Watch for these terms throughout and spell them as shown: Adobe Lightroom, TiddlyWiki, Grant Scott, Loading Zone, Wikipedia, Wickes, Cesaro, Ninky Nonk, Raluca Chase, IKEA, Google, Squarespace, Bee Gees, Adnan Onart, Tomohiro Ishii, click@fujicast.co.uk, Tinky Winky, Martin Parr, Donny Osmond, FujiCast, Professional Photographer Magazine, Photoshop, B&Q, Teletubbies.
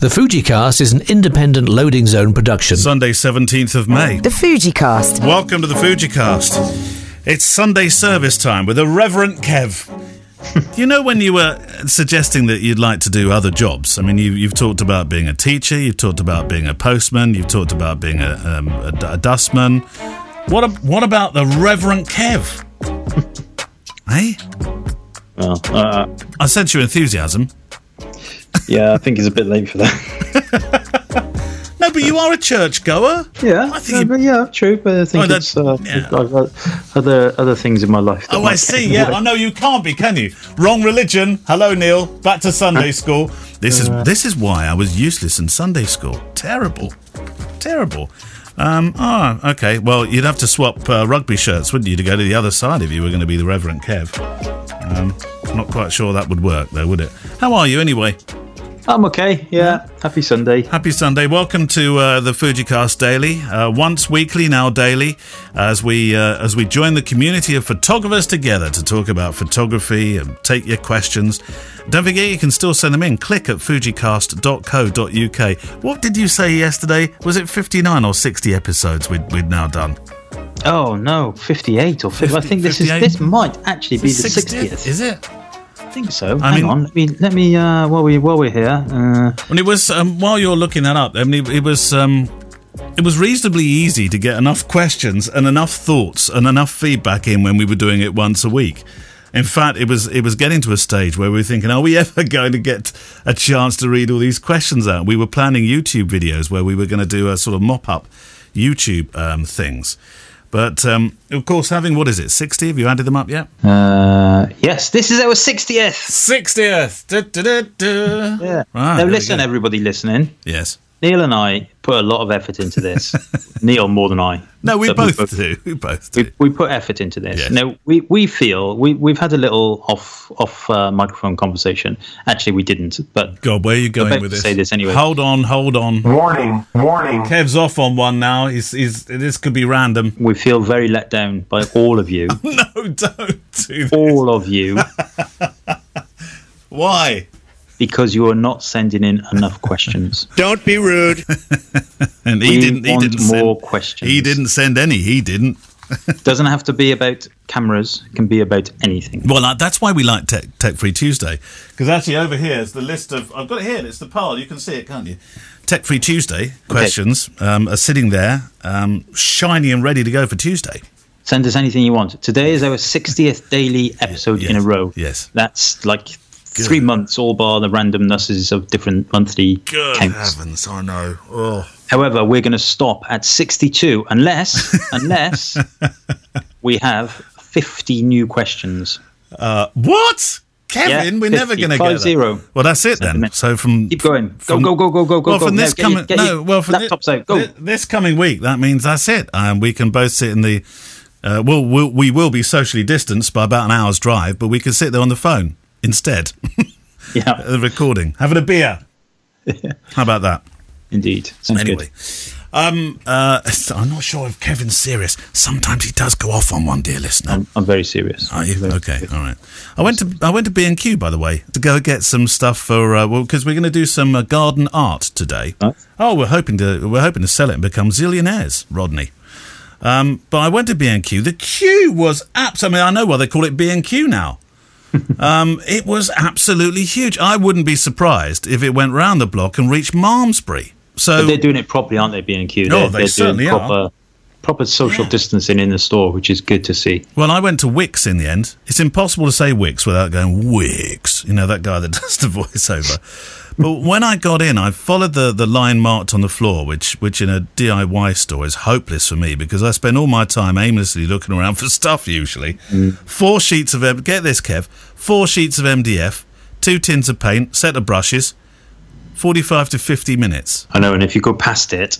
The FujiCast is an independent Loading Zone production. Sunday, 17th of May. The FujiCast. Welcome to the FujiCast. It's Sunday service time with the Reverend Kev. You know, when you were suggesting that you'd like to do other jobs, I mean, you've talked about being a teacher, you've talked about being a postman, you've talked about being a dustman. What about the Reverend Kev? Hey? Well, I sense your enthusiasm. Yeah, I think it's a bit late for that. No, but you are a churchgoer. Yeah, I think true. But I think I've got other things in my life. Oh, I see. Yeah, I know you can't be, can you? Wrong religion. Hello, Neil. Back to Sunday school. This is why I was useless in Sunday school. Terrible. Okay. Well, you'd have to swap rugby shirts, wouldn't you, to go to the other side if you were going to be the Reverend Kev? Not quite sure that would work, though, would it? How are you, anyway? I'm okay, yeah. Happy Sunday. Happy Sunday. Welcome to the FujiCast Daily, once weekly, now daily, as we join the community of photographers together to talk about photography and take your questions. Don't forget, you can still send them in. click@fujicast.co.uk. What did you say yesterday? Was it 59 or 60 episodes we'd now done? Oh, no, 58 or 50. I think this might actually be the 60th. Is it? I think so. Hang on. Let me. While we're here, and it was while you're looking that up. I mean, it was reasonably easy to get enough questions and enough thoughts and enough feedback in when we were doing it once a week. In fact, it was getting to a stage where we were thinking, are we ever going to get a chance to read all these questions out? We were planning YouTube videos where we were going to do a sort of mop-up YouTube things. But, of course, having, 60? Have you added them up yet? Yes, this is our 60th. 60th! Yeah. Right, now, listen, everybody listening. Yes. Neil and I put a lot of effort into this. Neil more than I. No, we both do. We put effort into this. Yes. Now, we feel, we've had a little off microphone conversation. Actually, we didn't, but... God, where are you going with this? Say this anyway. Hold on. Warning. Kev's off on one now. This could be random. We feel very let down by all of you. No, don't do this. All of you. Why? Because you are not sending in enough questions. Don't be rude. And he didn't send more questions. He didn't send any. He didn't. Doesn't have to be about cameras. It can be about anything. Well, that's why we like Tech Free Tuesday. Because actually, over here is the list of. I've got it here. It's the poll. You can see it, can't you? Tech Free Tuesday questions are sitting there, shiny and ready to go for Tuesday. Send us anything you want. Today is our 60th daily episode in a row. Yes, that's like. Good. 3 months, all bar the randomnesses of different monthly counts. Good heavens, I know. Oh. However, we're going to stop at 62 unless we have 50 new questions. What? Kevin, we're 50, never going to get that. 0. Well, that's it then. So from keep going. Go. This coming week, that means that's it, and we can both sit in the. We will be socially distanced by about an hour's drive, but we can sit there on the phone. Instead, the recording, having a beer. How about that? Indeed. Sounds anyway, I'm not sure if Kevin's serious. Sometimes he does go off on one, dear listener. I'm very serious. Are you? Serious. All right. I went to B&Q, by the way, to go get some stuff for because we're going to do some garden art today. Nice. Oh, we're hoping to sell it and become zillionaires, Rodney. But I went to B&Q. The queue was absolutely. I know why they call it B&Q now. It was absolutely huge. I wouldn't be surprised if it went round the block and reached Malmesbury. So but they're doing it properly, aren't they? B&Q. No, they certainly doing are. Proper social distancing in the store, which is good to see. Well, I went to Wickes in the end. It's impossible to say Wickes without going Wickes. You know that guy that does the voiceover. But when I got in, I followed the line marked on the floor, which in a DIY store is hopeless for me because I spend all my time aimlessly looking around for stuff. Usually, 4 sheets of get this, Kev, 4 sheets of MDF, 2 tins of paint, set of brushes, 45 to 50 minutes. I know, and if you go past it.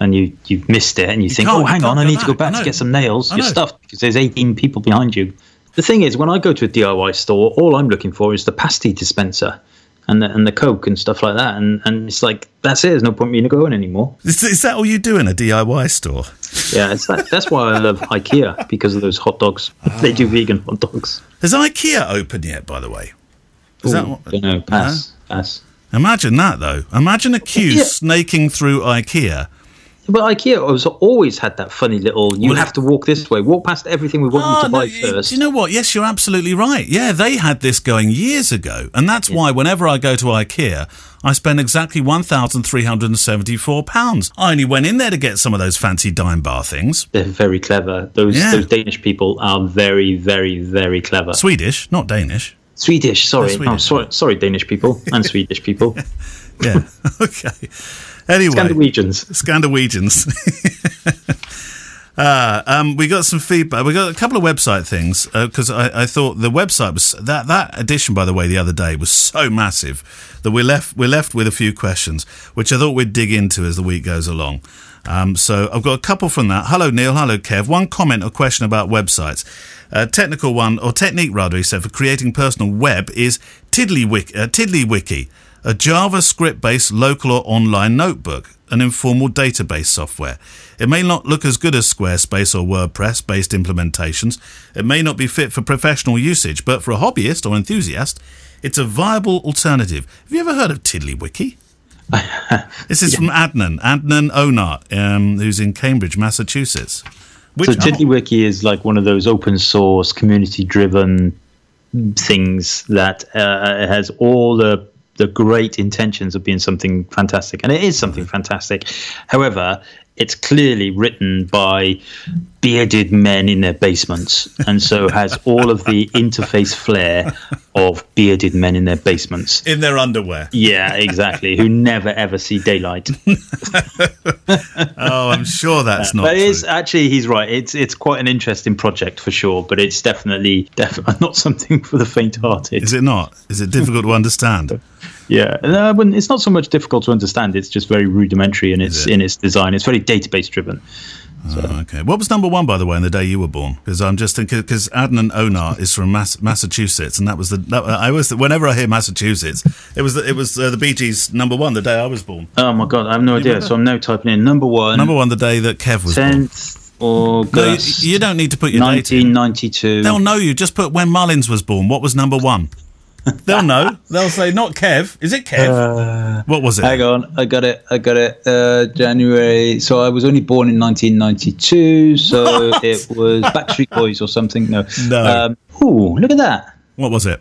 And you've missed it, and you think, oh, hang on, I need to go back to get some nails. You're stuffed because there's 18 people behind you. The thing is, when I go to a DIY store, all I'm looking for is the pasty dispenser and the Coke and stuff like that. And it's like, that's it. There's no point in me going anymore. Is that all you do in a DIY store? Yeah, that's why I love IKEA, because of those hot dogs. They do vegan hot dogs. Has IKEA opened yet, by the way? Is that what? No, pass. Imagine that, though. Imagine a queue snaking through IKEA. But IKEA has always had that funny little, you have to walk this way, walk past everything we want you to buy first. You know what? Yes, you're absolutely right. Yeah, they had this going years ago. And that's why whenever I go to IKEA, I spend exactly £1,374. I only went in there to get some of those fancy dime bar things. They're very clever. Those Danish people are very, very, very clever. Swedish, not Danish. Swedish, sorry. Swedish. Oh, sorry, Danish people and Swedish people. Yeah, okay. Anyway, Scandawegians. We got some feedback. We got a couple of website things because I thought the website was that edition, by the way, the other day was so massive that we're left with a few questions, which I thought we'd dig into as the week goes along. So I've got a couple from that. Hello, Neil. Hello, Kev. One comment or question about websites. A technical one, or technique rather, he said, for creating personal web is TiddlyWiki. A JavaScript-based local or online notebook, an informal database software. It may not look as good as Squarespace or WordPress-based implementations. It may not be fit for professional usage, but for a hobbyist or enthusiast, it's a viable alternative. Have you ever heard of TiddlyWiki? This is from Adnan Onart, who's in Cambridge, Massachusetts. So TiddlyWiki is like one of those open-source, community-driven things that has all the great intentions of being something fantastic, and it is something fantastic. However, it's clearly written by bearded men in their basements, and so has all of the interface flair of bearded men in their basements. In their underwear. Yeah, exactly, who never, ever see daylight. Oh, I'm sure that's not true. Actually, he's right. It's quite an interesting project for sure, but it's definitely not something for the faint-hearted. Is it not? Is it difficult to understand? Yeah, it's not so much difficult to understand. It's just very rudimentary in its design. It's very database-driven. So. Oh, okay. What was number one, by the way, on the day you were born? Because I'm just thinking, because Adnan Onart is from Massachusetts, and that was whenever I hear Massachusetts, it was the Bee Gees number one the day I was born. Oh my God, I have no idea. So I'm now typing in number one. Number one, the day that Kev was born. 10th August. No, you don't need to put your date in. 1992. They'll know you. Just put when Mullins was born. What was number one? They'll know. They'll say, not Kev. Is it Kev? What was it? Hang on. I got it. January. So I was only born in 1992. So it was Backstreet Boys or something. No. Ooh, look at that. What was it?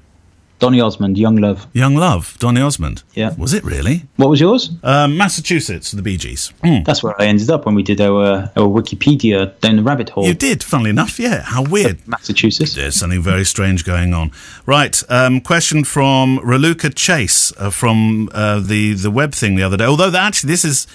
Donny Osmond, Young Love. Young Love, Donny Osmond. Yeah. Was it really? What was yours? Massachusetts, the Bee Gees. Mm. That's where I ended up when we did our Wikipedia down the rabbit hole. You did, funnily enough, yeah. How weird. Massachusetts. There's something very strange going on. Right, question from Raluca Chase from the web thing the other day. Although, actually, this is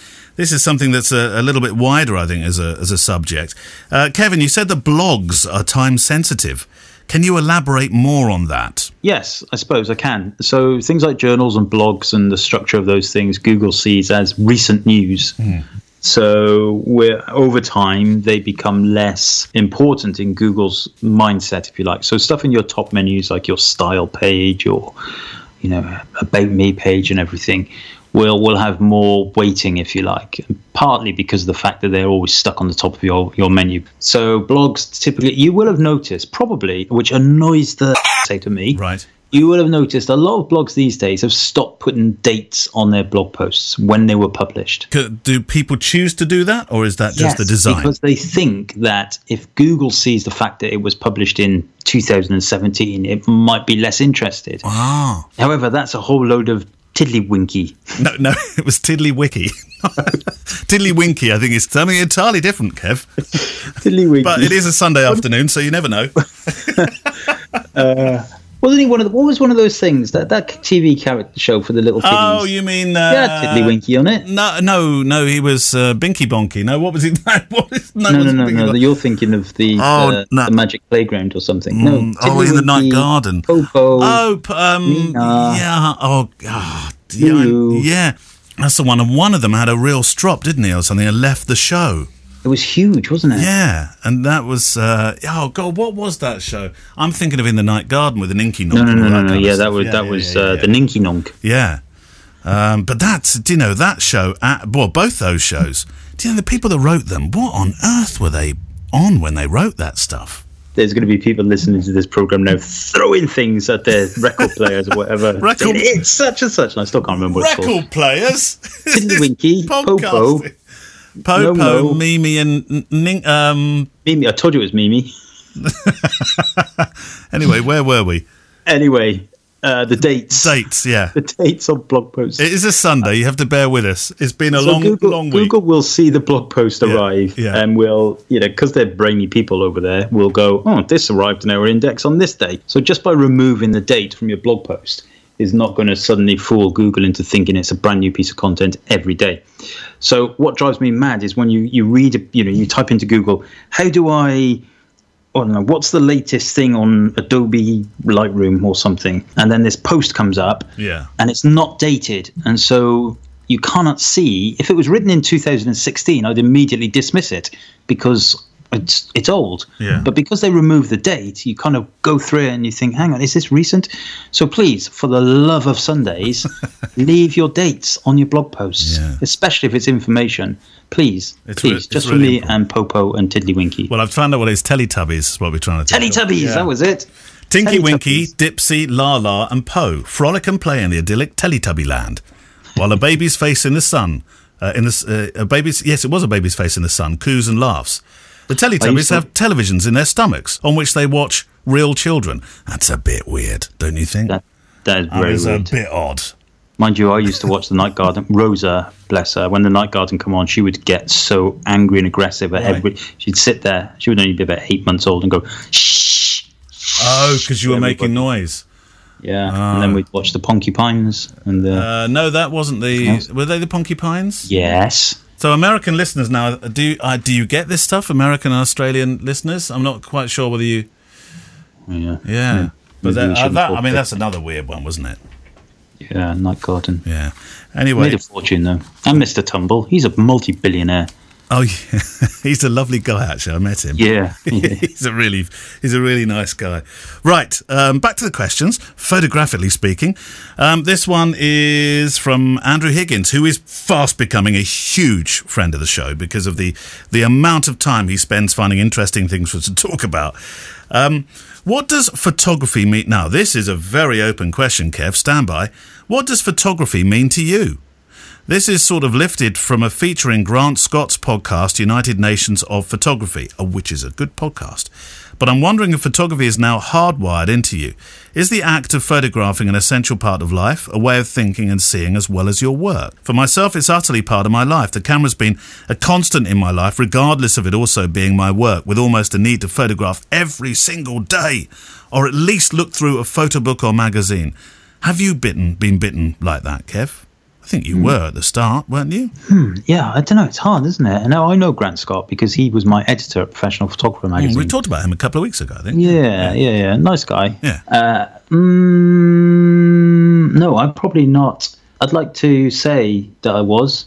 something that's a little bit wider, I think, as a subject. Kevin, you said that blogs are time-sensitive. Can you elaborate more on that? Yes, I suppose I can. So things like journals and blogs and the structure of those things, Google sees as recent news. Mm. So over time, they become less important in Google's mindset, if you like. So stuff in your top menus, like your style page or about me page and everything, will have more weighting, if you like, partly because of the fact that they're always stuck on the top of your menu. So blogs, typically, you will have noticed, probably, which annoys the out of me, right? You will have noticed a lot of blogs these days have stopped putting dates on their blog posts when they were published. Do people choose to do that, or is that just the design? Because they think that if Google sees the fact that it was published in 2017, it might be less interested. Wow. However, that's a whole load of TiddlyWinky. No, it was TiddlyWiki. TiddlyWinky, I think, is something entirely different, Kev. TiddlyWinky. But it is a Sunday afternoon, so you never know. What was one of those things that TV character show for the little kiddies? Oh, you mean TiddlyWinky on it? No, he was Binky Bonky. No, what was it? No. You're thinking of the Magic Playground or something. In the Night Garden. Popo. Nina. Yeah. Oh God. Yeah, that's the one. And one of them had a real strop, didn't he, or something? And left the show. It was huge, wasn't it? Yeah, and that was... oh, God, what was that show? I'm thinking of In the Night Garden with the Ninky Nonk. No. Yeah, that was the Ninky Nonk. Yeah. But that's, that show... both those shows. Do you know, the people that wrote them, what on earth were they on when they wrote that stuff? there's going to be people listening to this program now throwing things at their record players or whatever. Record, it's such and such, and I still can't remember what it's called. Record players? TiddlyWiki, Popo. Popo, no. Mimi, and Mimi. I told you it was Mimi. Anyway, where were we? Anyway, the dates. Yeah. The dates on blog posts. It is a Sunday. You have to bear with us. It's been a long week. Google will see the blog post arrive, and will, you know, because they're brainy people over there, will go, oh, this arrived in our index on this day. So just by removing the date from your blog post is not going to suddenly fool Google into thinking it's a brand new piece of content every day. So what drives me mad is when you read, you know, you type into Google, how do I don't know, what's the latest thing on Adobe Lightroom or something? And then this post comes up, and it's not dated. And so you cannot see. If it was written in 2016, I'd immediately dismiss it because it's old. Yeah. But because they remove the date, you kind of go through it and you think, hang on, is this recent? So please, for the love of Sundays, leave your dates on your blog posts, especially if it's information. Please, just really for me important. And Popo and TiddlyWinky. Well, I've found out what it is. Teletubbies is what we're trying to do. Teletubbies, that was it. Tinky Winky, Dipsy, Lala and Po frolic and play in the idyllic Teletubby land, while a baby's face in the sun, it was a baby's face in the sun, coos and laughs. The Teletubbies have televisions in their stomachs on which they watch real children. That's a bit weird, don't you think? That is very weird. That is a bit odd. Mind you, I used to watch The Night Garden. Rosa, bless her, when The Night Garden come on, she would get so angry and aggressive at everybody. She'd sit there. She would only be about 8 months old and go, shh. Oh, because you were making noise. Yeah, and then we'd watch The Porcupines. And the... no, that wasn't the... Were they The Porcupines? Yes. So American listeners now, do you get this stuff, American and Australian listeners? I'm not quite sure whether you... Yeah. But that's another weird one, wasn't it? Yeah, Night Garden. Yeah. Anyway. Made a fortune, though. And Mr. Tumble. He's a multi-billionaire. Oh, yeah. He's a lovely guy, actually. I met him. Yeah. He's a really nice guy. Right. Back to the questions, photographically speaking. This one is from Andrew Higgins, who is fast becoming a huge friend of the show because of the amount of time he spends finding interesting things for us to talk about. What does photography mean? Now, this is a very open question, Kev. Stand by. What does photography mean to you? This is sort of lifted from a feature in Grant Scott's podcast, United Nations of Photography, which is a good podcast. But I'm wondering if photography is now hardwired into you. Is the act of photographing an essential part of life, a way of thinking and seeing as well as your work? For myself, it's utterly part of my life. The camera's been a constant in my life, regardless of it also being my work, with almost a need to photograph every single day, or at least look through a photo book or magazine. Have you been bitten like that, Kev? I think you were at the start, weren't you? Yeah, I don't know. It's hard, isn't it? And now I know Grant Scott because he was my editor at Professional Photographer Magazine. We talked about him a couple of weeks ago, I think. Yeah. Nice guy. Yeah. No, I'm probably not. I'd like to say that I was,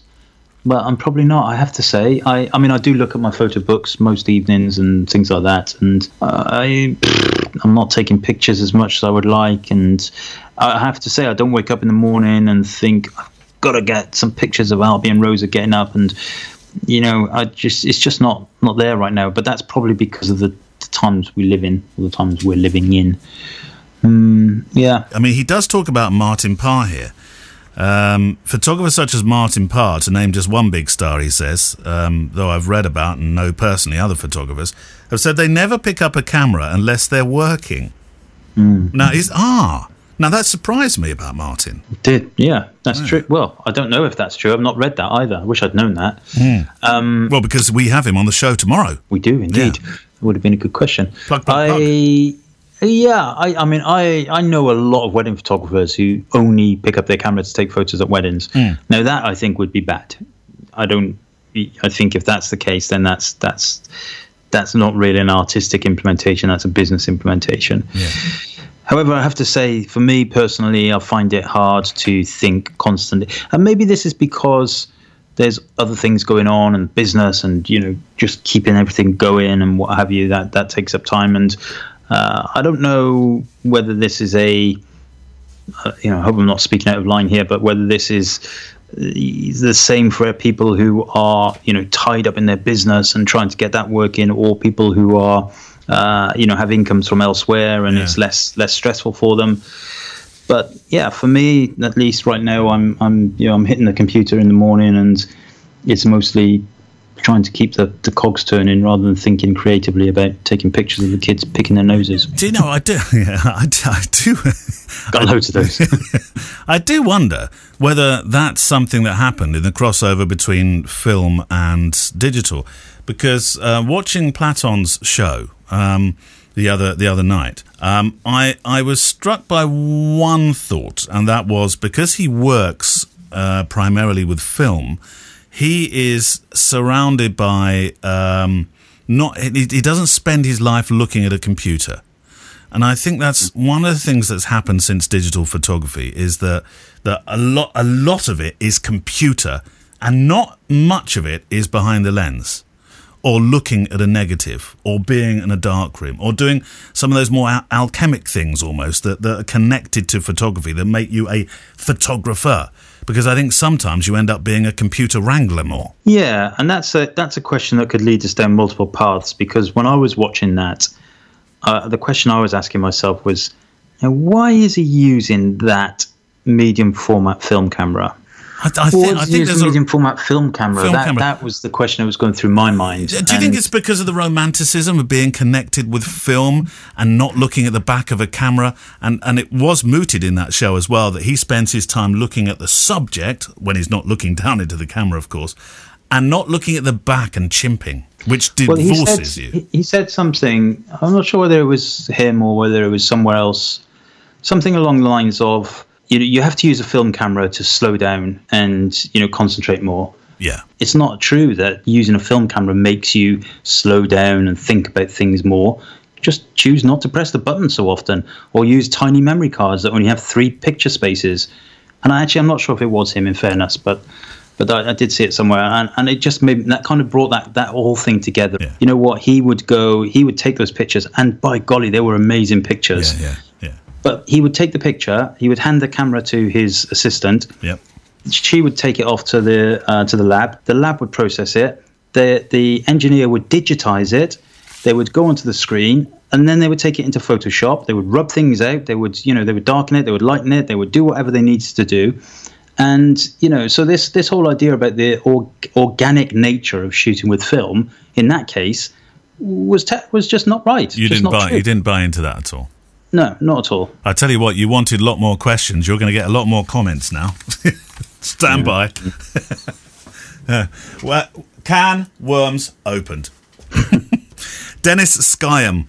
but I'm probably not, I have to say. I mean, I do look at my photo books most evenings and things like that, and I'm not taking pictures as much as I would like. And I have to say, I don't wake up in the morning and think... got to get some pictures of Albie and Rosa getting up, and you know, it's just not there right now. But that's probably because of the times we live in, or the times we're living in. I mean, he does talk about Martin Parr here. Photographers such as Martin Parr, to name just one big star, he says, though I've read about and know personally other photographers, have said they never pick up a camera unless they're working. Now he's Now, that surprised me about Martin. It did, yeah. That's true. Well, I don't know if that's true. I've not read that either. I wish I'd known that. Well, because we have him on the show tomorrow. We do, indeed. Yeah. It would have been a good question. Plug. Yeah, I mean, I know a lot of wedding photographers who only pick up their camera to take photos at weddings. Now, that, I think, would be bad. I think if that's the case, then that's not really an artistic implementation. That's a business implementation. Yeah. However, I have to say, for me personally, I find it hard to think constantly. And maybe this is because there's other things going on and business and, you know, just keeping everything going and what have you. That takes up time. And I don't know whether this is I hope I'm not speaking out of line here, but whether this is the same for people who are, you know, tied up in their business and trying to get that work in, or people who are have incomes from elsewhere, and it's less stressful for them. But yeah, for me, at least right now, I'm hitting the computer in the morning, and it's mostly trying to keep the cogs turning rather than thinking creatively about taking pictures of the kids picking their noses. Do you know, I do. Got loads of those. I do wonder whether that's something that happened in the crossover between film and digital, because watching Platon's show the other night, I was struck by one thought, and that was, because he works primarily with film, he is surrounded by he doesn't spend his life looking at a computer. And I think that's one of the things that's happened since digital photography, is that a lot of it is computer, and not much of it is behind the lens, or looking at a negative, or being in a dark room, or doing some of those more alchemic things almost that are connected to photography, that make you a photographer. Because I think sometimes you end up being a computer wrangler more. Yeah, and that's a question that could lead us down multiple paths, because when I was watching that, the question I was asking myself was, why is he using that medium format film camera? I think there's a medium format film camera. That was the question that was going through my mind. Do you think it's because of the romanticism of being connected with film and not looking at the back of a camera? And it was mooted in that show as well that he spends his time looking at the subject, when he's not looking down into the camera, of course, and not looking at the back and chimping, which divorces you. He said something, I'm not sure whether it was him or whether it was somewhere else, something along the lines of, you have to use a film camera to slow down and, concentrate more. Yeah. It's not true that using a film camera makes you slow down and think about things more. Just choose not to press the button so often, or use tiny memory cards that only have 3 picture spaces. And I'm not sure if it was him, in fairness, but I did see it somewhere. And it just made, that kind of brought that whole thing together. Yeah. You know what? He would take those pictures, and by golly, they were amazing pictures. Yeah. But he would take the picture, he would hand the camera to his assistant. Yep. She would take it off to the lab. The lab would process it. The engineer would digitize it. They would go onto the screen, and then they would take it into Photoshop. They would rub things out. They would, they would darken it. They would lighten it. They would do whatever they needed to do. And, so this whole idea about the organic nature of shooting with film, in that case, was just not right. You didn't buy into that at all. No, not at all. I tell you what, you wanted a lot more questions. You're going to get a lot more comments now. Stand by. Well, can worms opened? Dennis Skyham.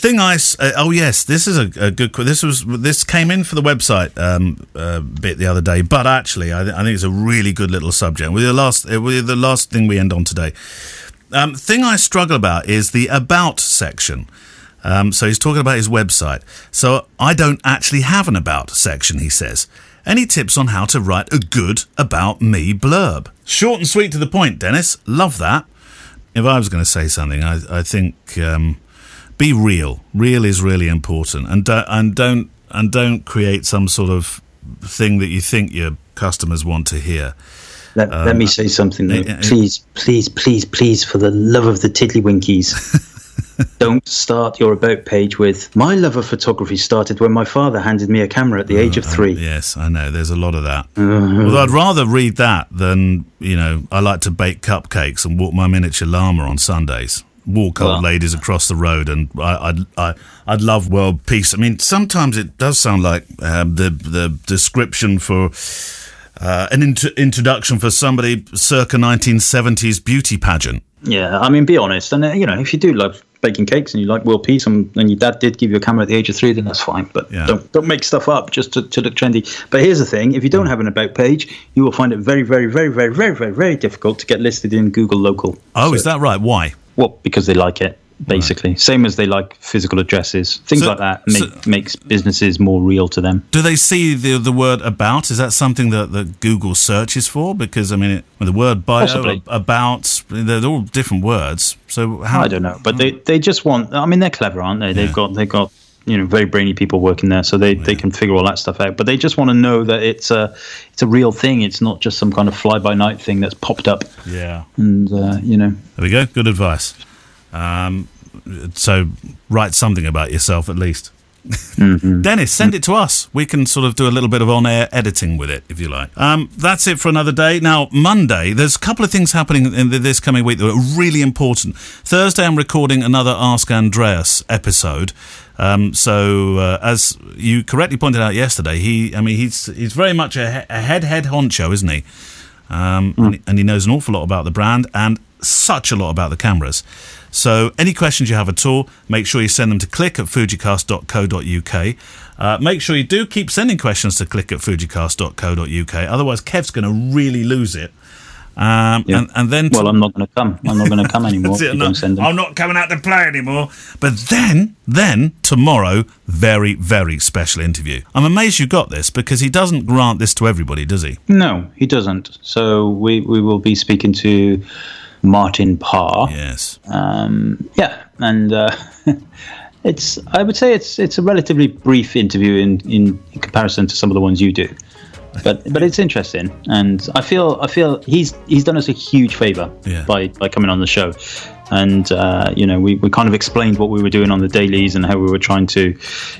This is a good. This came in for the website bit the other day, but actually, I think it's a really good little subject. We're the last thing we end on today. Thing I struggle about is the about section. So he's talking about his website. So I don't actually have an about section, he says. Any tips on how to write a good about me blurb? Short and sweet to the point, Dennis. Love that. If I was going to say something, I think be real. Real is really important, and don't create some sort of thing that you think your customers want to hear. Let me say something, though. Please, for the love of the TiddlyWinkies. Don't start your about page with, my love of photography started when my father handed me a camera at the age of 3. Yes, I know. There's a lot of that. Although I'd rather read that than, I like to bake cupcakes and walk my miniature llama on Sundays. Walk old ladies across the road, and I'd love world peace. I mean, sometimes it does sound like the description for... an introduction for somebody circa 1970s beauty pageant. Yeah, I mean, be honest. And, if you do love baking cakes and you like world peace and your dad did give you a camera at the age of 3, then that's fine. But don't make stuff up just to look trendy. But here's the thing. If you don't have an about page, you will find it very, very, very, very, very, very, very difficult to get listed in Google Local. Oh, so, is that right? Why? Well, because they like it. Basically, right. Same as they like physical addresses, things like that makes businesses more real to them. Do they see the word about? Is that something that Google searches for? Because I mean, the word bio, possibly. About, they're all different words. So how? I don't know, but they just want. I mean, they're clever, aren't they? Yeah. They've got very brainy people working there, so they can figure all that stuff out. But they just want to know that it's a real thing. It's not just some kind of fly by night thing that's popped up. Yeah, and there we go. Good advice. So write something about yourself at least. Mm-hmm. Dennis, send it to us. We can sort of do a little bit of on-air editing with it, if you like. That's it for another day. Now, Monday, there's a couple of things happening in this coming week that are really important. Thursday, I'm recording another Ask Andreas episode. So as you correctly pointed out yesterday, he's very much a head honcho, isn't he? And he knows an awful lot about the brand and such a lot about the cameras. So any questions you have at all, make sure you send them to click@fujicast.co.uk. Make sure you do keep sending questions to click@fujicast.co.uk. Otherwise, Kev's going to really lose it. Yeah. And then I'm not going to come. I'm not going to come anymore. I'm not coming out to play anymore. But then tomorrow, very, very special interview. I'm amazed you got this because he doesn't grant this to everybody, does he? No, he doesn't. So we will be speaking to Martin Parr. Yes. It's. I would say it's a relatively brief interview in comparison to some of the ones you do. But it's interesting, and I feel he's done us a huge favour by coming on the show, and we kind of explained what we were doing on the dailies and how we were trying to,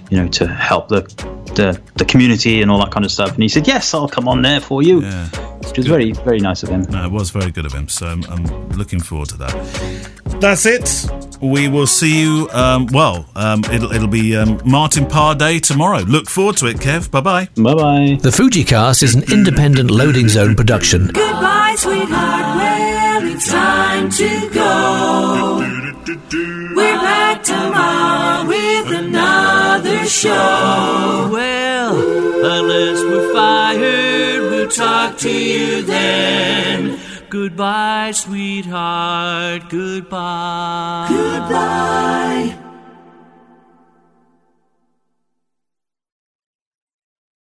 to help the community and all that kind of stuff. And he said, "Yes, I'll come on there for you," which was very very nice of him. No, it was very good of him. So I'm looking forward to that. That's it. We will see you. It'll be Martin Parr Day tomorrow. Look forward to it, Kev. Bye-bye. Bye-bye. The FujiCast is an independent Loading Zone production. Goodbye, sweetheart. Well, it's time to go. We're back tomorrow with another show. Well, unless we're fired, we'll talk to you then. Goodbye, sweetheart, goodbye. Goodbye.